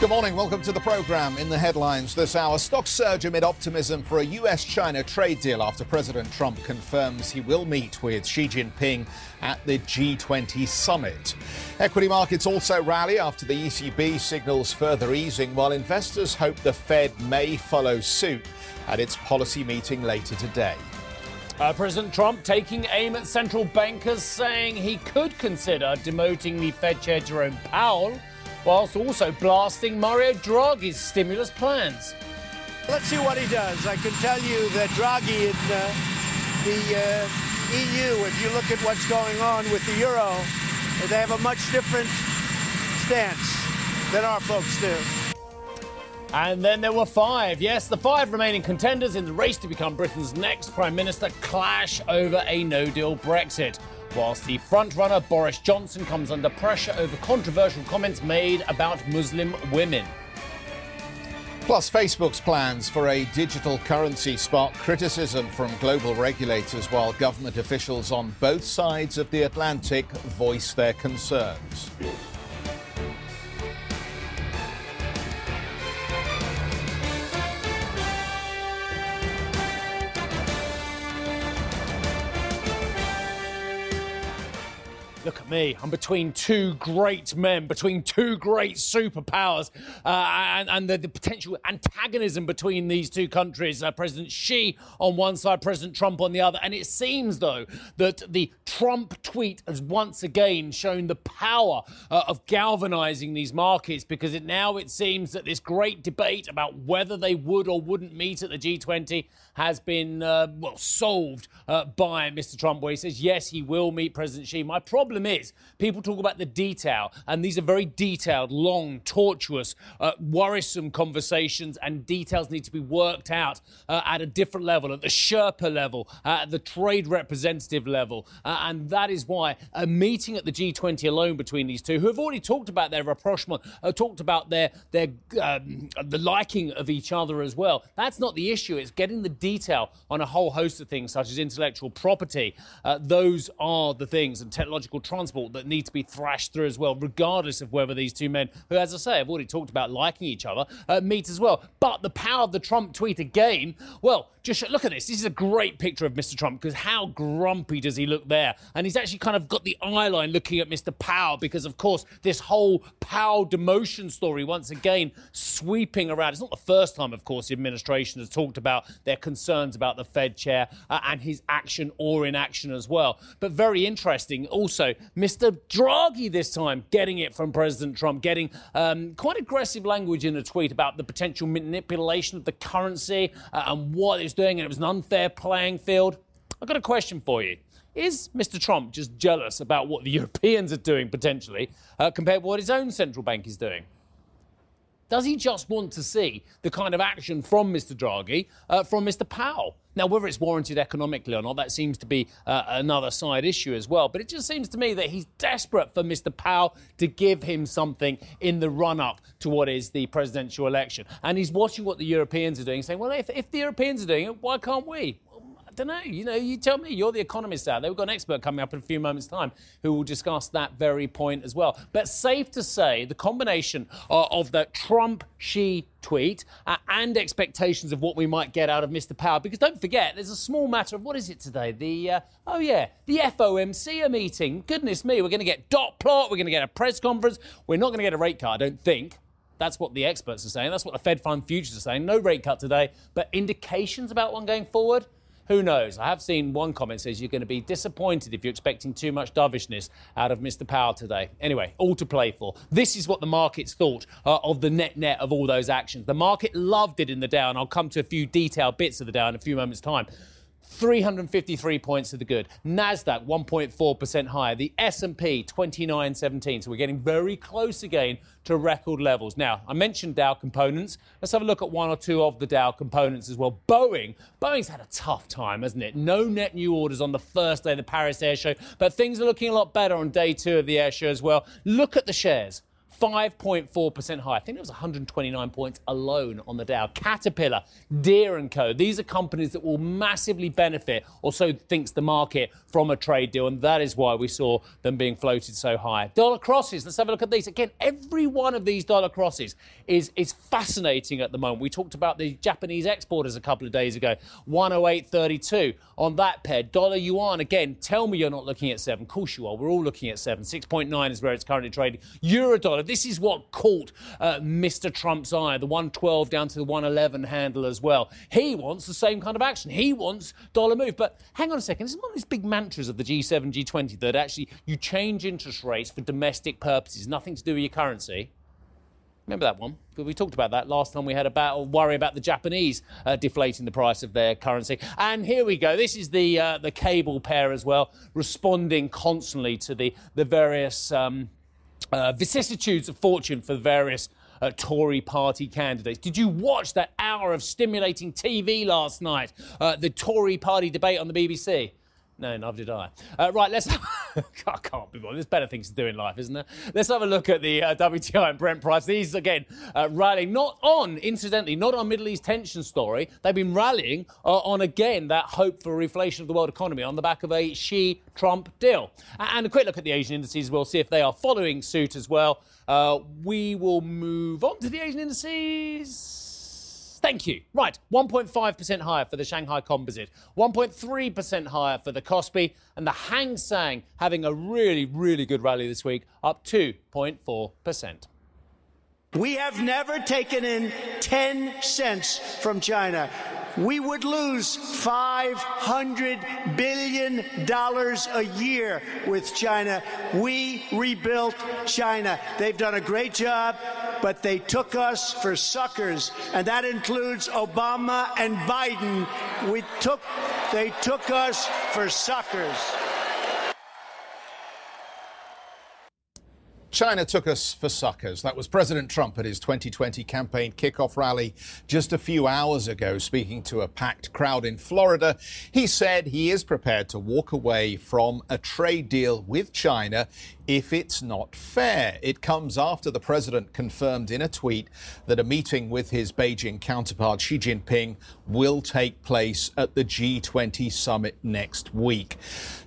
Good morning. Welcome to the program. In the headlines this hour, stocks surge amid optimism for a US-China trade deal after President Trump confirms he will meet with Xi Jinping at the G20 summit. Equity markets also rally after the ECB signals further easing, while investors hope the Fed may follow suit at its policy meeting later today. President Trump taking aim at central bankers, saying he could consider demoting the Fed Chair Jerome Powell, whilst also blasting Mario Draghi's stimulus plans. Let's see what he does. I can tell you that Draghi in the EU, if you look at what's going on with the euro, they have a much different stance than our folks do. And then there were five. Yes, the five remaining contenders in the race to become Britain's next Prime Minister clash over a no-deal Brexit, whilst the front-runner Boris Johnson comes under pressure over controversial comments made about Muslim women. Plus, Facebook's plans for a digital currency spark criticism from global regulators, while government officials on both sides of the Atlantic voice their concerns. Look at me. I'm between two great men, between two great superpowers, and the potential antagonism between these two countries. President Xi on one side, President Trump on the other. And it seems, though, that the Trump tweet has once again shown the power of galvanizing these markets, because it seems that this great debate about whether they would or wouldn't meet at the G20 has been solved by Mr. Trump, where he says, yes, he will meet President Xi. My problem is, people talk about the detail, and these are very detailed, long, tortuous, worrisome conversations, and details need to be worked out at a different level, at the Sherpa level, at the trade representative level, and that is why a meeting at the G20 alone between these two, who have already talked about their rapprochement, talked about the liking of each other as well, that's not the issue. It's getting the detail on a whole host of things, such as intellectual property. Those are the things, and technological transport, that need to be thrashed through as well, regardless of whether these two men, who, as I say, have already talked about liking each other, meet as well. But the power of the Trump tweet again, well, just look at this. This is a great picture of Mr. Trump, because how grumpy does he look there? And he's actually kind of got the eye line looking at Mr. Powell, because, of course, this whole Powell demotion story, once again, sweeping around. It's not the first time, of course, the administration has talked about their concerns about the Fed chair and his action or inaction as well. But very interesting also, Mr. Draghi this time getting it from President Trump, getting quite aggressive language in a tweet about the potential manipulation of the currency and what it's doing, and it was an unfair playing field. I've got a question for you. Is Mr. Trump just jealous about what the Europeans are doing potentially compared to what his own central bank is doing? Does he just want to see the kind of action from Mr. Draghi, from Mr. Powell? Now, whether it's warranted economically or not, that seems to be another side issue as well. But it just seems to me that he's desperate for Mr. Powell to give him something in the run-up to what is the presidential election. And he's watching what the Europeans are doing, saying, well, if the Europeans are doing it, why can't we? I don't know. You know, you tell me. You're the economist out there. We've got an expert coming up in a few moments' time who will discuss that very point as well. But safe to say, the combination of the Trump-Xi tweet and expectations of what we might get out of Mr. Powell, because don't forget, there's a small matter of, what is it today? The FOMC meeting. Goodness me, we're going to get dot plot. We're going to get a press conference. We're not going to get a rate cut, I don't think. That's what the experts are saying. That's what the Fed Fund Futures are saying. No rate cut today, but indications about one going forward? Who knows? I have seen one comment says you're going to be disappointed if you're expecting too much dovishness out of Mr. Powell today. Anyway, all to play for. This is what the markets thought of the net of all those actions. The market loved it in the Dow, and I'll come to a few detailed bits of the Dow in a few moments' time. 353 points to the good. Nasdaq 1.4% higher. The S&P 29.17. So we're getting very close again to record levels. Now, I mentioned Dow components. Let's have a look at one or two of the Dow components as well. Boeing's had a tough time, hasn't it? No net new orders on the first day of the Paris Air Show, but things are looking a lot better on day two of the air show as well. Look at the shares. 5.4% higher. I think it was 129 points alone on the Dow. Caterpillar, Deere & Co. These are companies that will massively benefit, or so thinks the market, from a trade deal. And that is why we saw them being floated so high. Dollar crosses. Let's have a look at these. Again, every one of these dollar crosses is fascinating at the moment. We talked about the Japanese exporters a couple of days ago. 108.32 on that pair. Dollar yuan. Again, tell me you're not looking at 7. Of course you are. We're all looking at 7. 6.9 is where it's currently trading. Euro dollar. This is what caught Mr. Trump's eye. The 112 down to the 111 handle as well. He wants the same kind of action. He wants dollar move. But hang on a second. This is one of these big mantras of the G7, G20 that actually you change interest rates for domestic purposes. Nothing to do with your currency. Remember that one? We talked about that last time we had a worry about the Japanese deflating the price of their currency. And here we go. This is the cable pair as well, responding constantly to the various vicissitudes of fortune for the various Tory party candidates. Did you watch that hour of stimulating TV last night? The Tory party debate on the BBC? No, neither did I. Right, let's... I can't be bothered. There's better things to do in life, isn't there? Let's have a look at the WTI and Brent price. These, again, rallying. Not on Middle East tension story. They've been rallying on, again, that hope for reflation of the world economy on the back of a Xi-Trump deal. And a quick look at the Asian indices. We'll see if they are following suit as well. We will move on to the Asian indices. Thank you. Right, 1.5% higher for the Shanghai Composite, 1.3% higher for the Kospi, and the Hang Seng having a really, really good rally this week, up 2.4%. We have never taken in 10 cents from China. We would lose $500 billion a year with China. We rebuilt China. They've done a great job, but they took us for suckers, and that includes Obama and Biden. They took us for suckers. China took us for suckers. That was President Trump at his 2020 campaign kickoff rally just a few hours ago. Speaking to a packed crowd in Florida, he said he is prepared to walk away from a trade deal with China if it's not fair. It comes after the president confirmed in a tweet that a meeting with his Beijing counterpart Xi Jinping will take place at the G20 summit next week.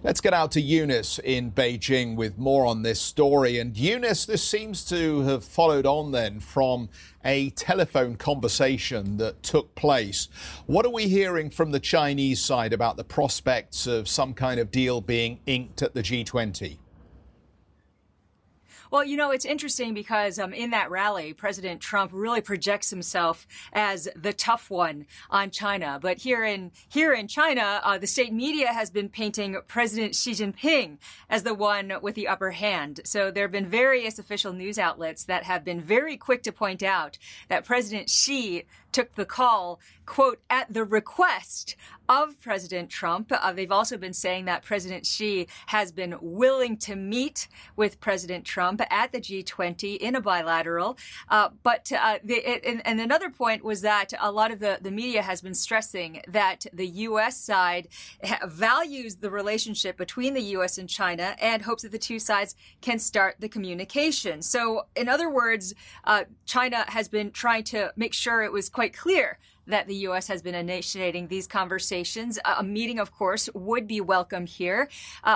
Let's get out to Eunice in Beijing with more on this story. And Eunice, this seems to have followed on then from a telephone conversation that took place. What are we hearing from the Chinese side about the prospects of some kind of deal being inked at the G20? Well, you know, it's interesting because in that rally, President Trump really projects himself as the tough one on China. But here in China, the state media has been painting President Xi Jinping as the one with the upper hand. So there have been various official news outlets that have been very quick to point out that President Xi took the call, quote, at the request of President Trump. They've also been saying that President Xi has been willing to meet with President Trump at the G20 in a bilateral. But another point was that a lot of the media has been stressing that the U.S. side values the relationship between the U.S. and China and hopes that the two sides can start the communication. So in other words, China has been trying to make sure it was quite clear that the U.S. has been initiating these conversations. A meeting, of course, would be welcome here.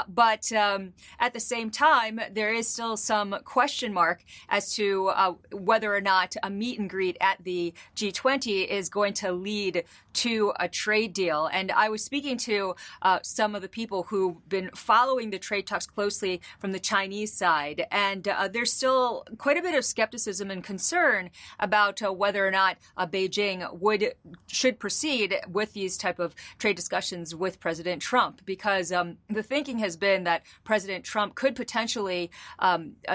But at the same time, there is still some question mark as to whether or not a meet and greet at the G20 is going to lead to a trade deal. And I was speaking to some of the people who've been following the trade talks closely from the Chinese side. And there's still quite a bit of skepticism and concern about whether or not Beijing should proceed with these type of trade discussions with President Trump, because the thinking has been that President Trump could potentially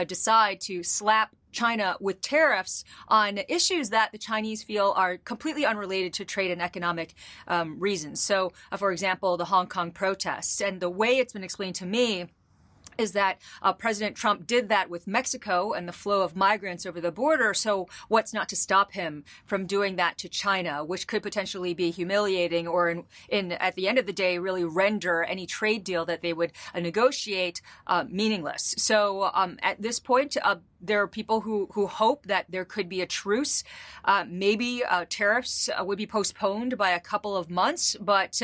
decide to slap China with tariffs on issues that the Chinese feel are completely unrelated to trade and economic reasons. So, for example, the Hong Kong protests. And the way it's been explained to me is that President Trump did that with Mexico and the flow of migrants over the border. So what's not to stop him from doing that to China, which could potentially be humiliating or at the end of the day, really render any trade deal that they would negotiate meaningless. So at this point, there are people who hope that there could be a truce. Maybe tariffs would be postponed by a couple of months, but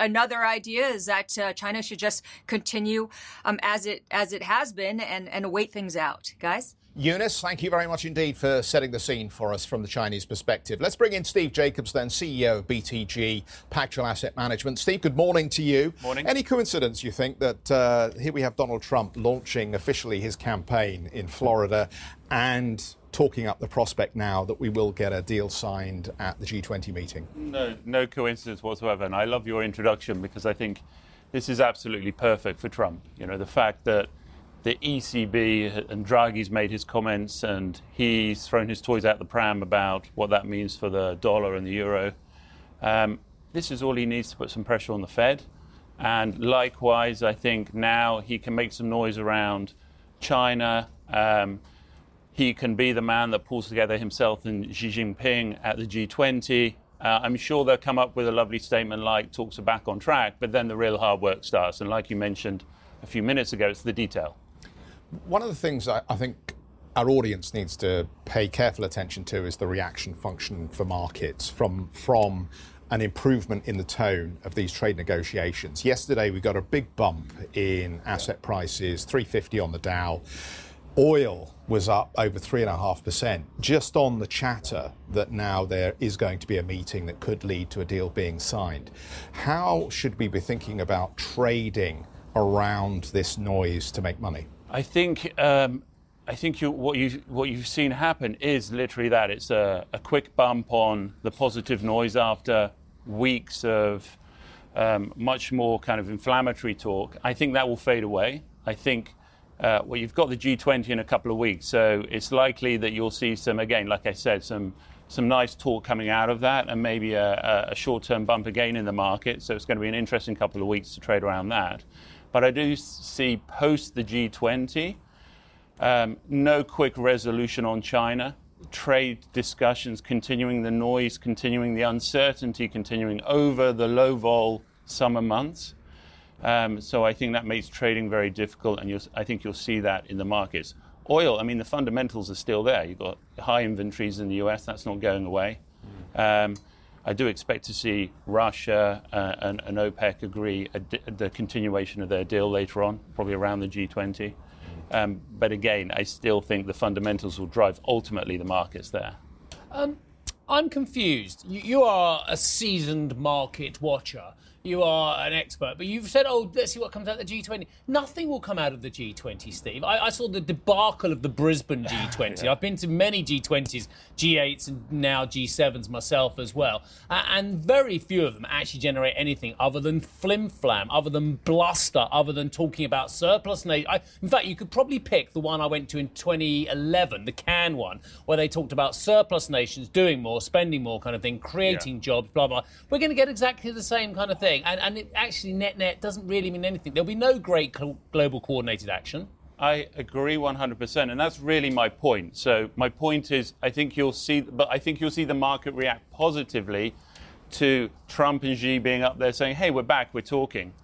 another idea is that China should just continue as it has been and wait things out. Guys? Eunice, thank you very much indeed for setting the scene for us from the Chinese perspective. Let's bring in Steve Jacobs then, CEO of BTG Pactual Asset Management. Steve, good morning to you. Morning. Any coincidence, you think, that here we have Donald Trump launching officially his campaign in Florida and talking up the prospect now that we will get a deal signed at the G20 meeting? No coincidence whatsoever. And I love your introduction because I think this is absolutely perfect for Trump. You know, the fact that the ECB and Draghi's made his comments and he's thrown his toys out the pram about what that means for the dollar and the euro. This is all he needs to put some pressure on the Fed. And likewise, I think now he can make some noise around China. He can be the man that pulls together himself and Xi Jinping at the G20. I'm sure they'll come up with a lovely statement like talks are back on track, but then the real hard work starts. And like you mentioned a few minutes ago, it's the detail. One of the things I think our audience needs to pay careful attention to is the reaction function for markets from an improvement in the tone of these trade negotiations. Yesterday, we got a big bump in asset prices, 350 on the Dow. Oil was up over 3.5% just on the chatter that now there is going to be a meeting that could lead to a deal being signed. How should we be thinking about trading around this noise to make money? I think what you've seen happen is literally that. It's a quick bump on the positive noise after weeks of much more kind of inflammatory talk. I think that will fade away. I think, you've got the G20 in a couple of weeks, so it's likely that you'll see some, again, like I said, some nice talk coming out of that and maybe a short-term bump again in the market. So it's going to be an interesting couple of weeks to trade around that. But I do see post the G20, no quick resolution on China, trade discussions continuing, the noise continuing, the uncertainty continuing over the low-vol summer months. So I think that makes trading very difficult, and I think you'll see that in the markets. Oil, I mean, the fundamentals are still there. You've got high inventories in the US, that's not going away. I do expect to see Russia and OPEC agree the continuation of their deal later on, probably around the G20. But again, I still think the fundamentals will drive ultimately the markets there. I'm confused. You are a seasoned market watcher. You are an expert, but you've said, oh, let's see what comes out of the G20. Nothing will come out of the G20, Steve. I saw the debacle of the Brisbane G20. Yeah. I've been to many G20s, G8s, and now G7s myself as well. And very few of them actually generate anything other than flim-flam, other than bluster, other than talking about surplus. In fact, you could probably pick the one I went to in 2011, the Cannes one, where they talked about surplus nations doing more, spending more kind of thing, creating jobs, blah, blah. We're going to get exactly the same kind of thing. And it actually, net doesn't really mean anything. There'll be no great global coordinated action. I agree 100%, and that's really my point. So my point is, I think you'll see the market react positively to Trump and Xi being up there saying, "Hey, we're back, we're talking."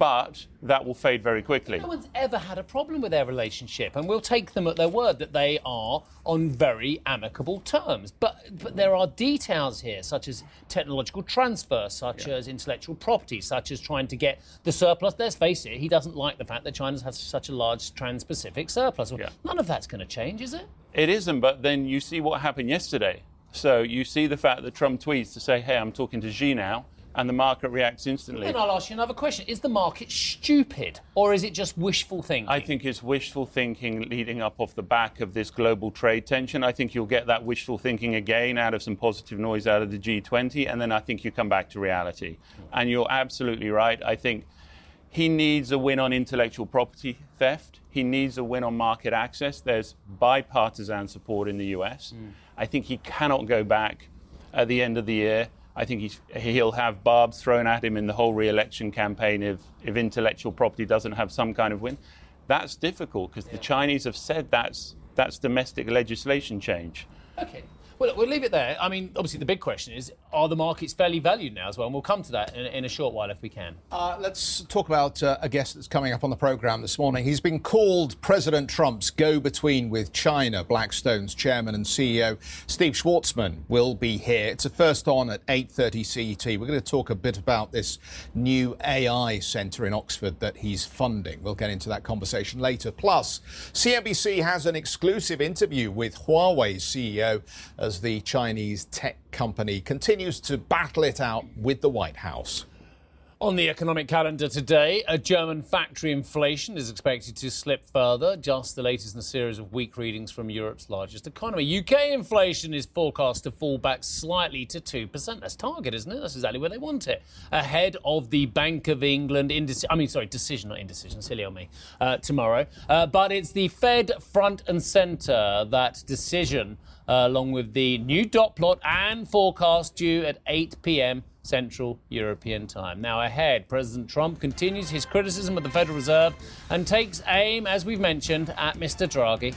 But that will fade very quickly. No one's ever had a problem with their relationship, and we'll take them at their word that they are on very amicable terms. But there are details here, such as technological transfer, such as intellectual property, such as trying to get the surplus. Let's face it, he doesn't like the fact that China has such a large trans-Pacific surplus. Well, none of that's going to change, is it? It isn't, but then you see what happened yesterday. So you see the fact that Trump tweets to say, "Hey, I'm talking to Xi now," and the market reacts instantly. Then I'll ask you another question. Is the market stupid, or is it just wishful thinking? I think it's wishful thinking leading up off the back of this global trade tension. I think you'll get that wishful thinking again out of some positive noise out of the G20, and then I think you come back to reality. And you're absolutely right. I think he needs a win on intellectual property theft. He needs a win on market access. There's bipartisan support in the US. I think he cannot go back at the end of the year I think he'll have barbs thrown at him in the whole re-election campaign if intellectual property doesn't have some kind of win. That's difficult because the Chinese have said that's domestic legislation change. Okay. Well, we'll leave it there. I mean, obviously, the big question is, are the markets fairly valued now as well? And we'll come to that in a short while if we can. Let's talk about a guest that's coming up on the programme this morning. He's been called President Trump's go-between with China. Blackstone's chairman and CEO, Steve Schwarzman, will be here. It's a first on at 8:30 CET. We're going to talk a bit about this new AI centre in Oxford that he's funding. We'll get into that conversation later. Plus, CNBC has an exclusive interview with Huawei's CEO as the Chinese tech company continues to battle it out with the White House. On the economic calendar today, a German factory inflation is expected to slip further, just the latest in a series of weak readings from Europe's largest economy. UK inflation is forecast to fall back slightly to 2%. That's target, isn't it? That's exactly where they want it. Ahead of the Bank of England decision, not indecision, silly on me, tomorrow. But it's the Fed front and centre, that decision, along with the new dot plot and forecast due at 8 p.m. Central European time. Now ahead, President Trump continues his criticism of the Federal Reserve and takes aim, as we've mentioned, at Mr. Draghi.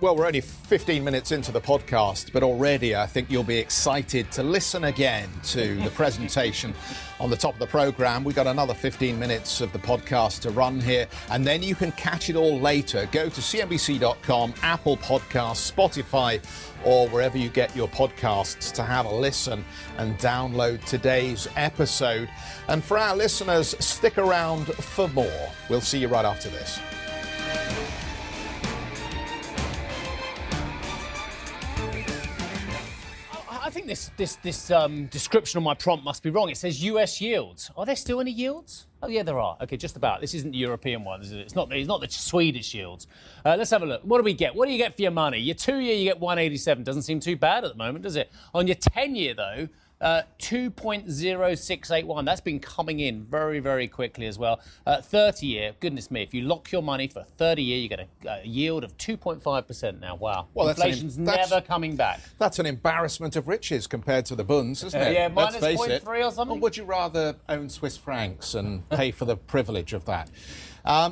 Well, we're only 15 minutes into the podcast, but already I think you'll be excited to listen again to the presentation on the top of the programme. We've got another 15 minutes of the podcast to run here, and then you can catch it all later. Go to cnbc.com, Apple Podcasts, Spotify, or wherever you get your podcasts to have a listen and download today's episode. And for our listeners, stick around for more. We'll see you right after this. I think this description on my prompt must be wrong. It says US yields. Are there still any yields? Oh, yeah, there are. OK, just about. This isn't the European one, is it? It's not the Swedish yields. Let's have a look. What do we get? What do you get for your money? Your 2-year, you get 187. Doesn't seem too bad at the moment, does it? On your 10-year, though, 2.0681. That's been coming in very, very quickly as well. 30-year, goodness me, if you lock your money for a 30-year, you get a yield of 2.5% now. Wow. Well, inflation's never coming back. That's an embarrassment of riches compared to the bunds, isn't it? Yeah, minus 0.3 or something. Or would you rather own Swiss francs and pay for the privilege of that?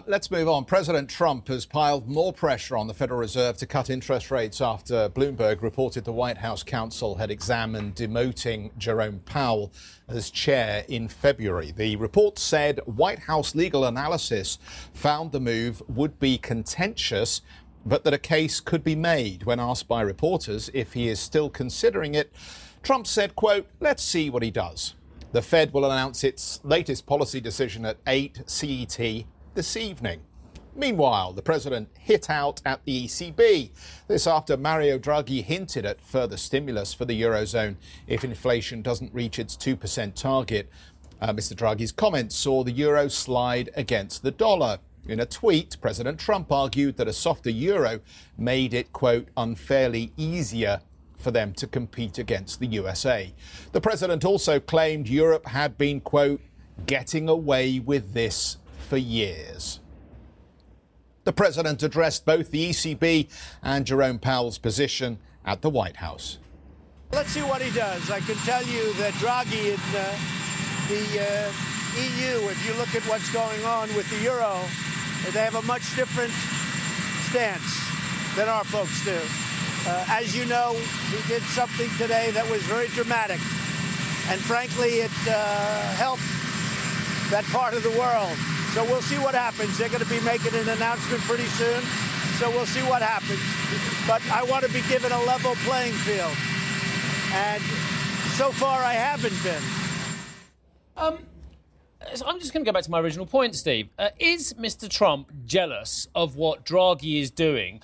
Let's move on. President Trump has piled more pressure on the Federal Reserve to cut interest rates after Bloomberg reported the White House counsel had examined demoting Jerome Powell as chair in February. The report said White House legal analysis found the move would be contentious, but that a case could be made. When asked by reporters if he is still considering it, Trump said, quote, "Let's see what he does." The Fed will announce its latest policy decision at 8 CET this evening. Meanwhile, the president hit out at the ECB. This after Mario Draghi hinted at further stimulus for the Eurozone if inflation doesn't reach its 2% target. Mr. Draghi's comments saw the euro slide against the dollar. In a tweet, President Trump argued that a softer euro made it, quote, unfairly easier for them to compete against the USA. The president also claimed Europe had been, quote, getting away with this for years. The president addressed both the ECB and Jerome Powell's position at the White House. Let's see what he does. I can tell you that Draghi in the EU, if you look at what's going on with the euro, they have a much different stance than our folks do. As you know, he did something today that was very dramatic, and frankly, it helped that part of the world. So we'll see what happens. They're going to be making an announcement pretty soon. So we'll see what happens. But I want to be given a level playing field. And so far, I haven't been. So I'm just going to go back to my original point, Steve. Is Mr. Trump jealous of what Draghi is doing?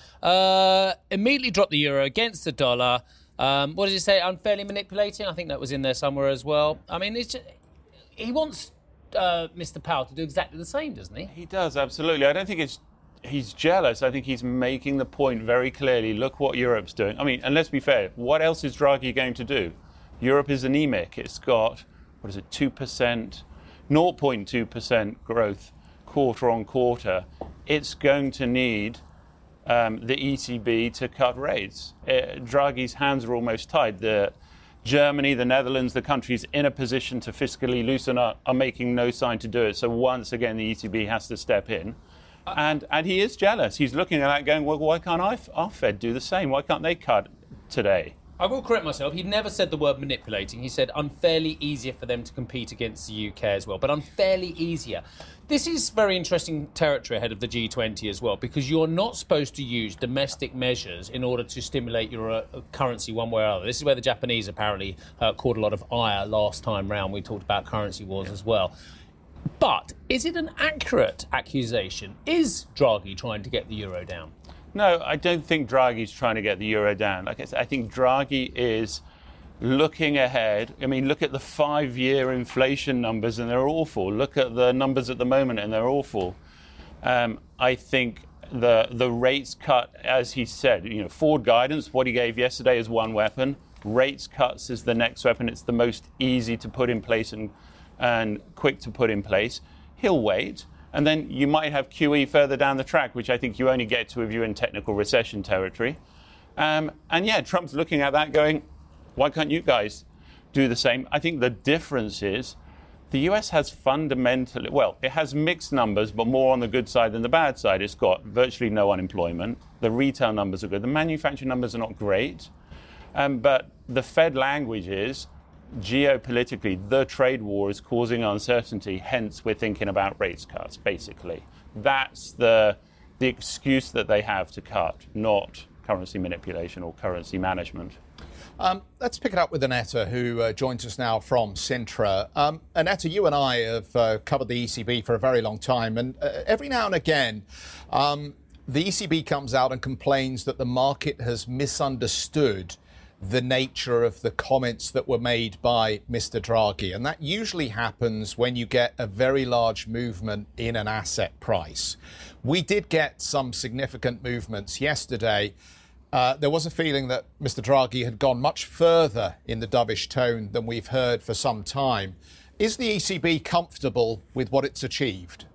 Immediately dropped the euro against the dollar. What did you say? Unfairly manipulating? I think that was in there somewhere as well. I mean, it's just, he wants Mr. Powell to do exactly the same, doesn't he? He does, absolutely. I don't think he's jealous. I think he's making the point very clearly. Look what Europe's doing. I mean, and let's be fair, what else is Draghi going to do? Europe is anemic. It's got, 0.2% growth quarter on quarter. It's going to need the ECB to cut rates. Draghi's hands are almost tied. The Germany, the Netherlands, the countries in a position to fiscally loosen up are making no sign to do it. So once again, the ECB has to step in. And he is jealous. He's looking at that going, well, why can't our Fed do the same? Why can't they cut today? I will correct myself. He never said the word manipulating. He said unfairly easier for them to compete against the UK as well, but unfairly easier. This is very interesting territory ahead of the G20 as well, because you're not supposed to use domestic measures in order to stimulate your currency one way or other. This is where the Japanese apparently caught a lot of ire last time round. We talked about currency wars as well. But is it an accurate accusation? Is Draghi trying to get the euro down? No, I don't think Draghi's trying to get the euro down. Like I said, I think Draghi is looking ahead. I mean, look at the 5-year inflation numbers and they're awful. Look at the numbers at the moment and they're awful. I think the rates cut, as he said, you know, forward guidance, what he gave yesterday is one weapon. Rates cuts is the next weapon. It's the most easy to put in place and quick to put in place. He'll wait. And then you might have QE further down the track, which I think you only get to if you're in technical recession territory. And yeah, Trump's looking at that going, why can't you guys do the same? I think the difference is the US has fundamentally, well, it has mixed numbers, but more on the good side than the bad side. It's got virtually no unemployment. The retail numbers are good. The manufacturing numbers are not great. But the Fed language is, geopolitically, the trade war is causing uncertainty, hence we're thinking about rates cuts, basically. That's the excuse that they have to cut, not currency manipulation or currency management. Let's pick it up with Annetta, who joins us now from Sintra. Annetta, you and I have covered the ECB for a very long time, and every now and again, the ECB comes out and complains that the market has misunderstood the nature of the comments that were made by Mr. Draghi. And that usually happens when you get a very large movement in an asset price. We did get some significant movements yesterday. There was a feeling that Mr. Draghi had gone much further in the dovish tone than we've heard for some time. Is the ECB comfortable with what it's achieved?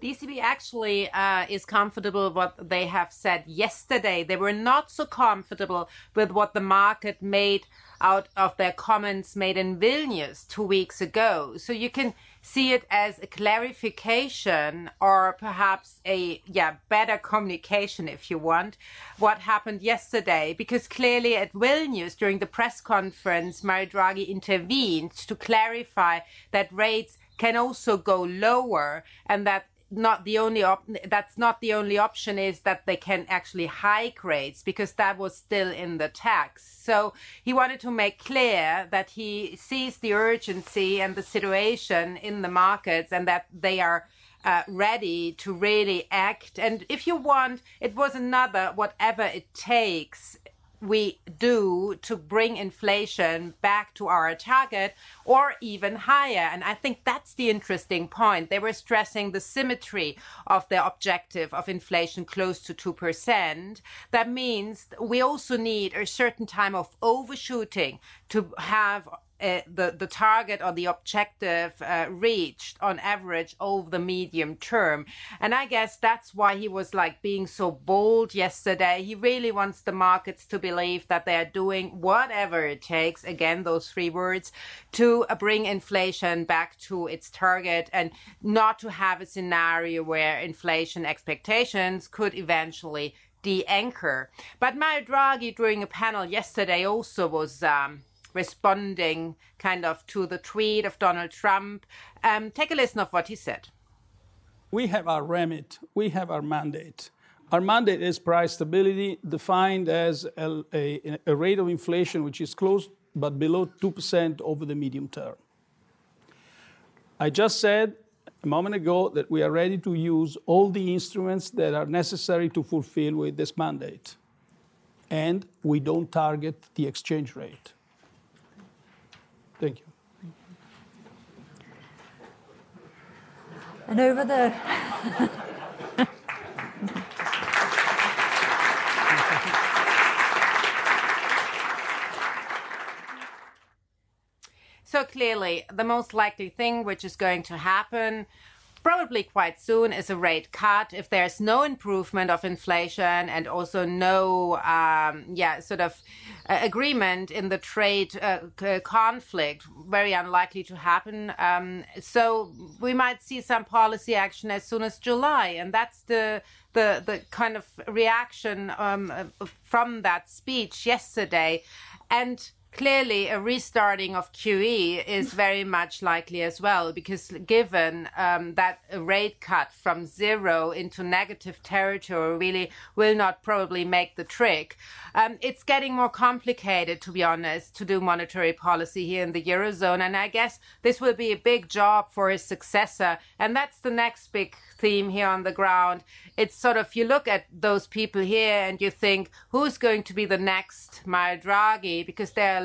The ECB actually is comfortable with what they have said yesterday. They were not so comfortable with what the market made out of their comments made in Vilnius 2 weeks ago. So you can see it as a clarification or perhaps a better communication, if you want, what happened yesterday. Because clearly at Vilnius, during the press conference, Mario Draghi intervened to clarify that rates can also go lower and that that's not the only option is that they can actually hike rates, because that was still in the text. So he wanted to make clear that he sees the urgency and the situation in the markets and that they are ready to really act. And if you want, it was another whatever it takes we do to bring inflation back to our target or even higher. And I think that's the interesting point. They were stressing the symmetry of their objective of inflation close to 2%. That means we also need a certain time of overshooting to have the target or the objective reached on average over the medium term. And I guess that's why he was like being so bold yesterday. He really wants the markets to believe that they are doing whatever it takes, again, those three words, to bring inflation back to its target and not to have a scenario where inflation expectations could eventually de-anchor. But Mario Draghi during a panel yesterday also was responding kind of to the tweet of Donald Trump. Take a listen of what he said. We have our remit. We have our mandate. Our mandate is price stability, defined as a rate of inflation which is close but below 2% over the medium term. I just said a moment ago that we are ready to use all the instruments that are necessary to fulfill with this mandate. And we don't target the exchange rate. Thank you. And over there. So clearly, the most likely thing which is going to happen probably quite soon, is a rate cut. If there's no improvement of inflation and also no agreement in the trade conflict, very unlikely to happen. So we might see some policy action as soon as July, and that's the kind of reaction from that speech yesterday. And clearly, a restarting of QE is very much likely as well, because given that a rate cut from zero into negative territory really will not probably make the trick, it's getting more complicated, to be honest, to do monetary policy here in the Eurozone. And I guess this will be a big job for his successor. And that's the next big theme here on the ground. It's sort of, you look at those people here and you think, who's going to be the next Mario Draghi? Because there are a